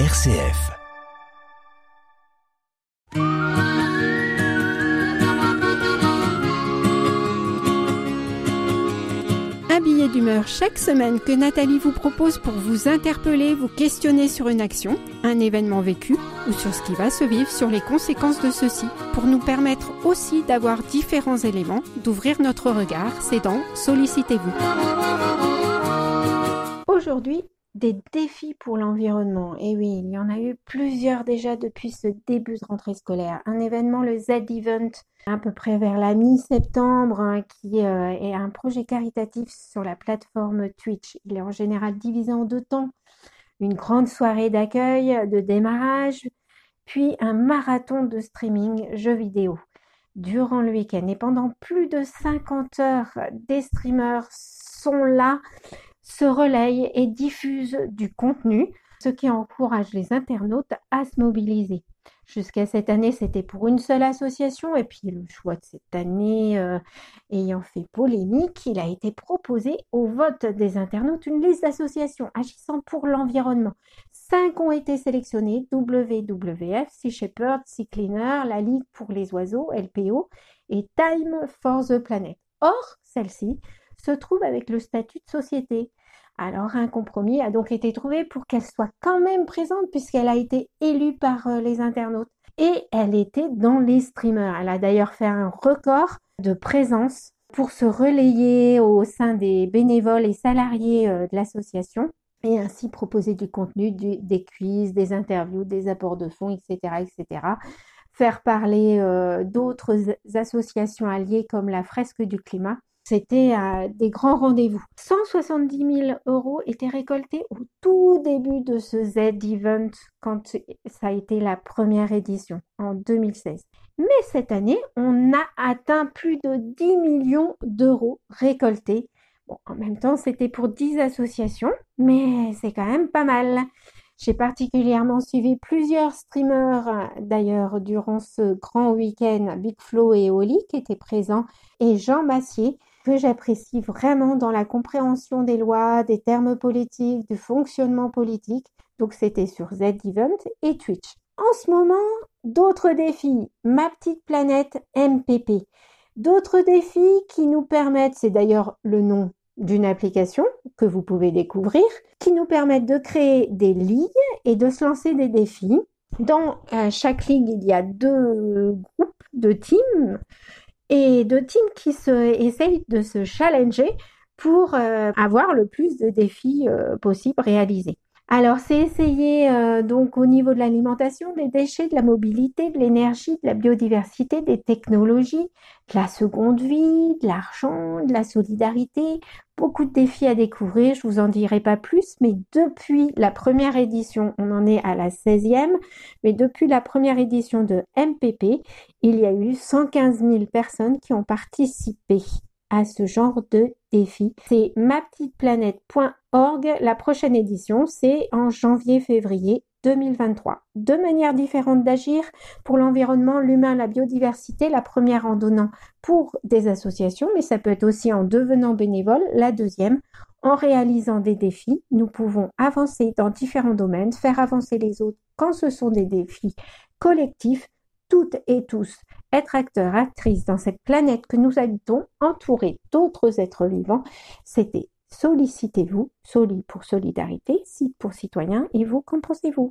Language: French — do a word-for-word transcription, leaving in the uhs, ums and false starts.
R C F. Un billet d'humeur chaque semaine que Nathalie vous propose pour vous interpeller, vous questionner sur une action, un événement vécu ou sur ce qui va se vivre, sur les conséquences de ceci, pour nous permettre aussi d'avoir différents éléments, d'ouvrir notre regard. C'est dans Sollicitez-vous. Aujourd'hui, des défis pour l'environnement. Et oui, il y en a eu plusieurs déjà depuis ce début de rentrée scolaire. Un événement, le Z-Event, à peu près vers la mi-septembre, hein, qui euh, est un projet caritatif sur la plateforme Twitch. Il est en général divisé en deux temps. Une grande soirée d'accueil, de démarrage, puis un marathon de streaming jeux vidéo durant le week-end. Et pendant plus de cinquante heures, des streamers sont là, se relaient et diffusent du contenu, ce qui encourage les internautes à se mobiliser. Jusqu'à cette année, c'était pour une seule association, et puis le choix de cette année euh, ayant fait polémique, il a été proposé au vote des internautes une liste d'associations agissant pour l'environnement. Cinq ont été sélectionnées: W W F, Sea Shepherd, Sea Cleaner, La Ligue pour les Oiseaux, L P O et Time for the Planet. Or, celle-ci se trouve avec le statut de société. Alors, un compromis a donc été trouvé pour qu'elle soit quand même présente, puisqu'elle a été élue par euh, les internautes. Et elle était dans les streamers. Elle a d'ailleurs fait un record de présence pour se relayer au sein des bénévoles et salariés euh, de l'association, et ainsi proposer du contenu, du, des quiz, des interviews, des apports de fonds, et cetera, et cetera. Faire parler euh, d'autres associations alliées comme la Fresque du Climat. C'était euh, des grands rendez-vous. cent soixante-dix mille euros étaient récoltés au tout début de ce Z-Event, quand ça a été la première édition, en deux mille seize. Mais cette année, on a atteint plus de dix millions d'euros récoltés. Bon, en même temps, c'était pour dix associations, mais c'est quand même pas mal. J'ai particulièrement suivi plusieurs streamers, d'ailleurs, durant ce grand week-end, Bigflo et Oli qui étaient présents, et Jean Massier, que j'apprécie vraiment dans la compréhension des lois, des termes politiques, du fonctionnement politique. Donc, c'était sur Z-Event et Twitch. En ce moment, d'autres défis. Ma petite planète, M P P. D'autres défis qui nous permettent, c'est d'ailleurs le nom d'une application que vous pouvez découvrir, qui nous permettent de créer des ligues et de se lancer des défis. Dans euh, chaque ligue, il y a deux groupes de teams, et deux teams qui se, essayent de se challenger pour euh, avoir le plus de défis euh, possibles réalisés. Alors, c'est essayer euh, donc au niveau de l'alimentation, des déchets, de la mobilité, de l'énergie, de la biodiversité, des technologies, de la seconde vie, de l'argent, de la solidarité. Beaucoup de défis à découvrir, je ne vous en dirai pas plus, mais depuis la première édition, on en est à la seizième, mais depuis la première édition de M P P, il y a eu cent quinze mille personnes qui ont participé à ce genre de défi. C'est ma petite planète point org. La prochaine édition, c'est en janvier-février deux mille vingt-trois. Deux manières différentes d'agir pour l'environnement, l'humain, la biodiversité. La première en donnant pour des associations, mais ça peut être aussi en devenant bénévole. La deuxième, en réalisant des défis. Nous pouvons avancer dans différents domaines, faire avancer les autres quand ce sont des défis collectifs. Toutes et tous, être acteurs, actrices dans cette planète que nous habitons, entourés d'autres êtres vivants. C'était Sollicitez-vous, Soli pour solidarité, Cit pour citoyen et vous, qu'en pensez-vous ?